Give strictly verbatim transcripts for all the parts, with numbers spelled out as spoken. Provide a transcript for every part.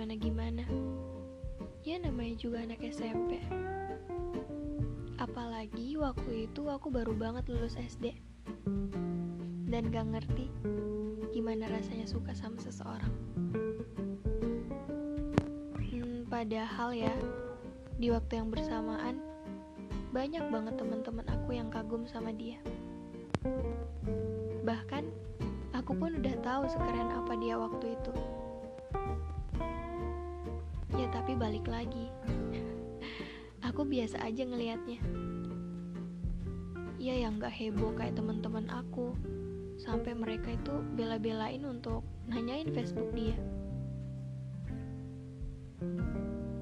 gimana-gimana. Ya namanya juga anak S M P. Apalagi waktu itu aku baru banget lulus S D. Dan gak ngerti gimana rasanya suka sama seseorang. Hmm, padahal ya, di waktu yang bersamaan, banyak banget teman-teman aku yang kagum sama dia. Bahkan, aku pun udah tahu sekeren apa dia waktu itu. Ya tapi balik lagi, aku biasa aja ngelihatnya. Ya yang gak heboh kayak teman-teman aku, sampai mereka itu bela-belain untuk nanyain Facebook dia.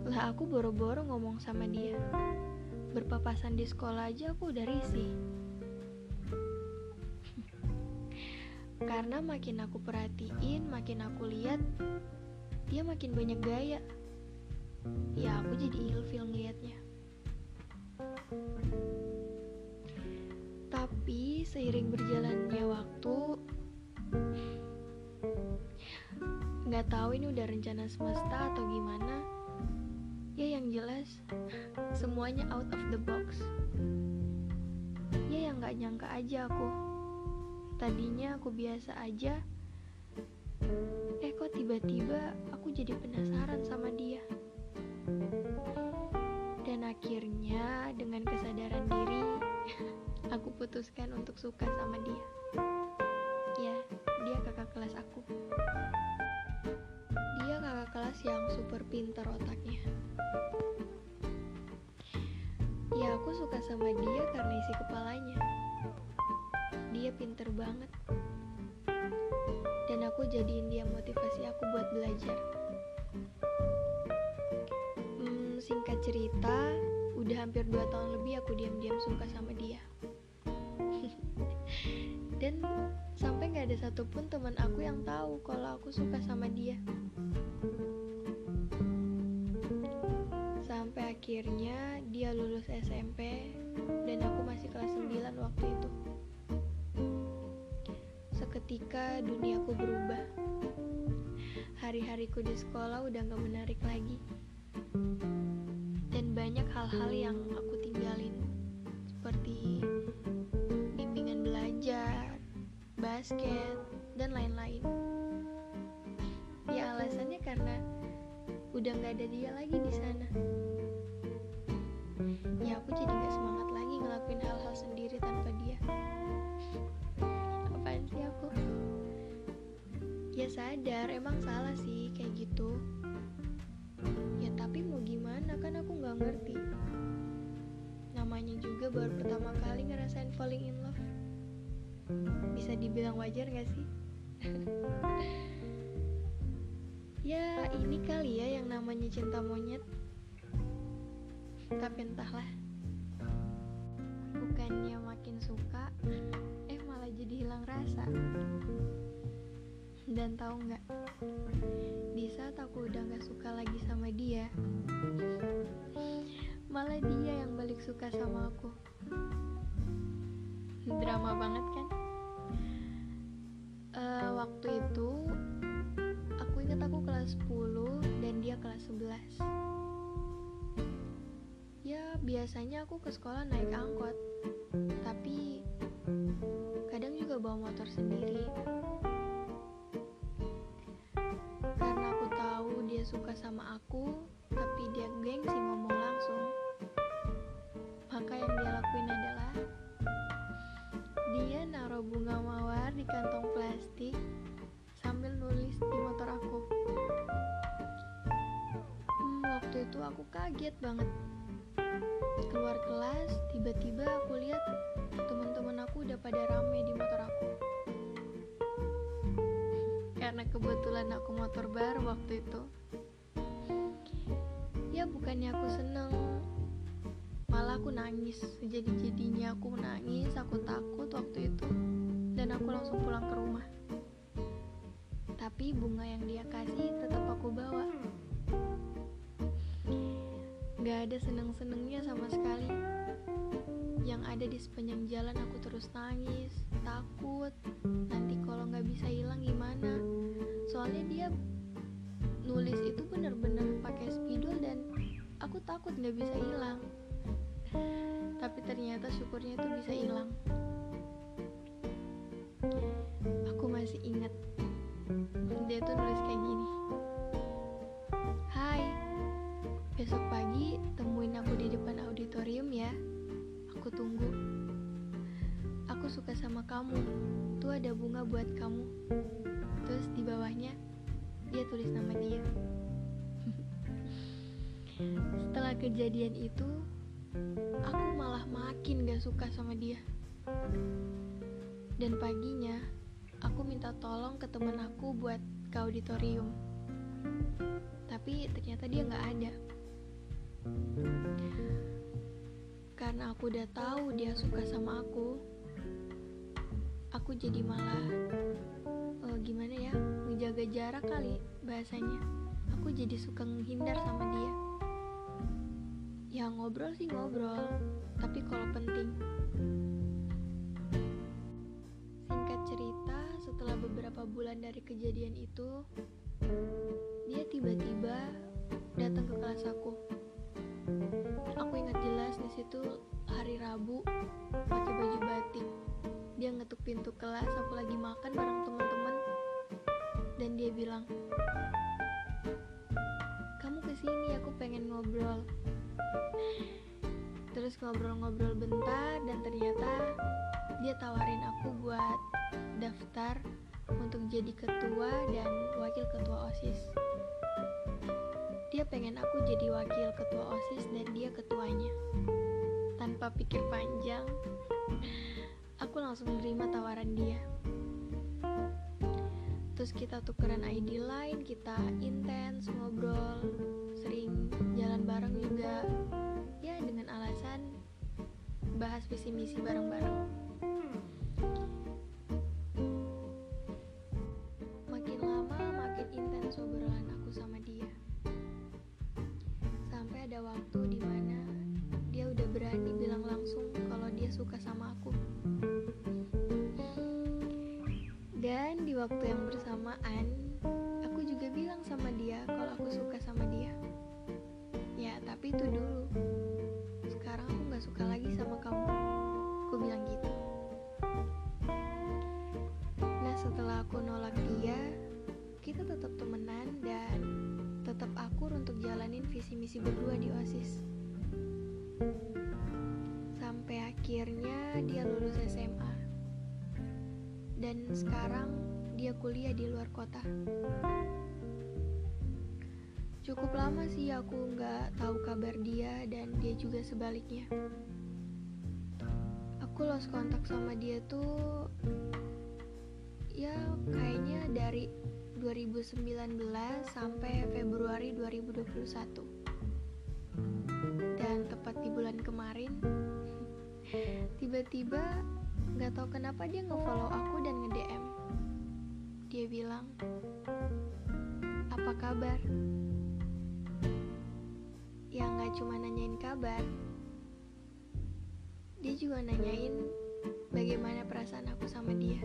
Lah aku boro-boro ngomong sama dia. Berpapasan di sekolah aja aku udah risih. Karena makin aku perhatiin, makin aku lihat, dia makin banyak gaya. Ya aku jadi ilfil ngeliatnya. Tapi seiring berjalannya waktu, gak tahu ini udah rencana semesta atau gimana. Ya yang jelas semuanya out of the box. Ya yang gak nyangka aja aku. Tadinya aku biasa aja. Eh kok tiba-tiba aku jadi penasaran sama dia. Dan akhirnya dengan kesadaran diri aku putuskan untuk suka sama dia. Ya, dia kakak kelas aku. Dia kakak kelas yang super pintar otaknya. Ya, aku suka sama dia karena isi kepalanya. Dia pintar banget. Dan aku jadiin dia motivasi aku buat belajar. Hmm, singkat cerita, udah hampir dua tahun lebih aku diam-diam suka sama dia. Dan sampai gak ada satupun teman aku yang tahu kalau aku suka sama dia. Sampai akhirnya dia lulus S M P dan aku masih kelas sembilan waktu itu. Seketika duniaku berubah. Hari-hariku di sekolah udah gak menarik lagi. Dan banyak hal-hal yang aku tinggalin, seperti bimbingan belajar, basket, dan lain-lain. Ya alasannya karena udah gak ada dia lagi di sana. Ya aku jadi gak semangat lagi ngelakuin hal-hal sendiri tanpa dia. Apaan sih aku? Ya sadar, emang salah sih kayak gitu. Ya tapi mau gimana, kan aku gak ngerti. Namanya juga baru pertama kali ngerasain falling in love. Bisa dibilang wajar gak sih? Ya ini kali ya yang namanya cinta monyet. Tapi entahlah, bukannya makin suka, Eh malah jadi hilang rasa. Dan tahu gak, di saat aku udah gak suka lagi sama dia, malah dia yang balik suka sama aku. Drama banget kan? Uh, waktu itu aku ingat aku kelas sepuluh dan dia kelas sebelas. Ya biasanya aku ke sekolah naik angkot, tapi kadang juga bawa motor sendiri. Dia suka sama aku, tapi dia gengsi ngomong langsung. Maka yang dia lakuin adalah dia naruh bunga mawar di kantong plastik sambil nulis di motor aku. Hmm, waktu itu aku kaget banget. Keluar kelas, tiba-tiba aku lihat teman-teman aku udah pada rame di motor aku. Karena kebetulan aku motor baru waktu itu. Ya bukannya aku seneng, malah aku nangis. Sejadi-jadinya aku nangis, aku takut waktu itu. Dan aku langsung pulang ke rumah. Tapi bunga yang dia kasih tetap aku bawa. Gak ada seneng-senengnya sama sekali. Yang ada di sepanjang jalan aku terus nangis, takut nanti kalau gak bisa hilang gimana. Soalnya dia nulis itu benar-benar pakai spidol dan aku takut nggak bisa hilang. Tapi ternyata syukurnya itu bisa hilang. Aku masih ingat dia tuh nulis kayak gini. Hai, besok pagi temuin aku di depan auditorium ya. Aku tunggu. Aku suka sama kamu. Tuh ada bunga buat kamu. Terus di bawahnya dia tulis nama dia. Setelah kejadian itu, aku malah makin gak suka sama dia. Dan paginya, aku minta tolong ke temen aku buat ke auditorium. Tapi ternyata dia gak ada. Karena aku udah tahu dia suka sama aku, aku jadi malah oh, gimana ya, ngejaga jarak kali bahasanya. Aku jadi suka menghindar sama dia. Ya ngobrol sih ngobrol, tapi kalau penting. Singkat cerita, setelah beberapa bulan dari kejadian itu, dia tiba-tiba datang ke kelas aku. Aku ingat jelas di situ hari Rabu, pakai baju batik. Dia ngetuk pintu kelas, aku lagi makan bareng teman-teman, dan dia bilang, kamu kesini, aku pengen ngobrol. Terus ngobrol-ngobrol bentar, dan ternyata dia tawarin aku buat daftar untuk jadi ketua dan wakil ketua OSIS. Dia pengen aku jadi wakil ketua OSIS dan dia ketuanya. Tanpa pikir panjang, aku langsung menerima tawaran dia. Terus kita tukeran I D line, kita intens ngobrol, sering jalan bareng juga, ya dengan alasan bahas visi misi bareng-bareng. Makin lama makin intens obrolan aku sama dia, sampai ada waktu dimana dia udah berani bilang langsung kalau dia suka sama aku. Dan di waktu yang bersamaan aku juga bilang sama dia kalau aku suka sama dia. Tapi itu dulu, sekarang aku gak suka lagi sama kamu, aku bilang gitu. Nah setelah aku nolak dia, kita tetap temenan dan tetap akur untuk jalanin visi misi berdua di OSIS. Sampai akhirnya dia lulus S M A, dan sekarang dia kuliah di luar kota. Cukup lama sih aku gak tahu kabar dia, dan dia juga sebaliknya. Aku lost kontak sama dia tuh ya kayaknya dari dua ribu sembilan belas sampai Februari dua ribu dua puluh satu. Dan tepat di bulan kemarin, tiba-tiba gak tahu kenapa dia nge-follow aku dan nge-D M. Dia bilang, apa kabar? Ya gak cuma nanyain kabar, dia juga nanyain bagaimana perasaan aku sama dia.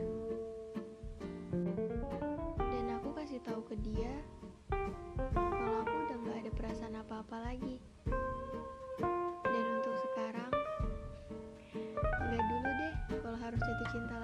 Dan aku kasih tahu ke dia kalau aku udah gak ada perasaan apa-apa lagi. Dan untuk sekarang, gak dulu deh kalau harus jatuh cinta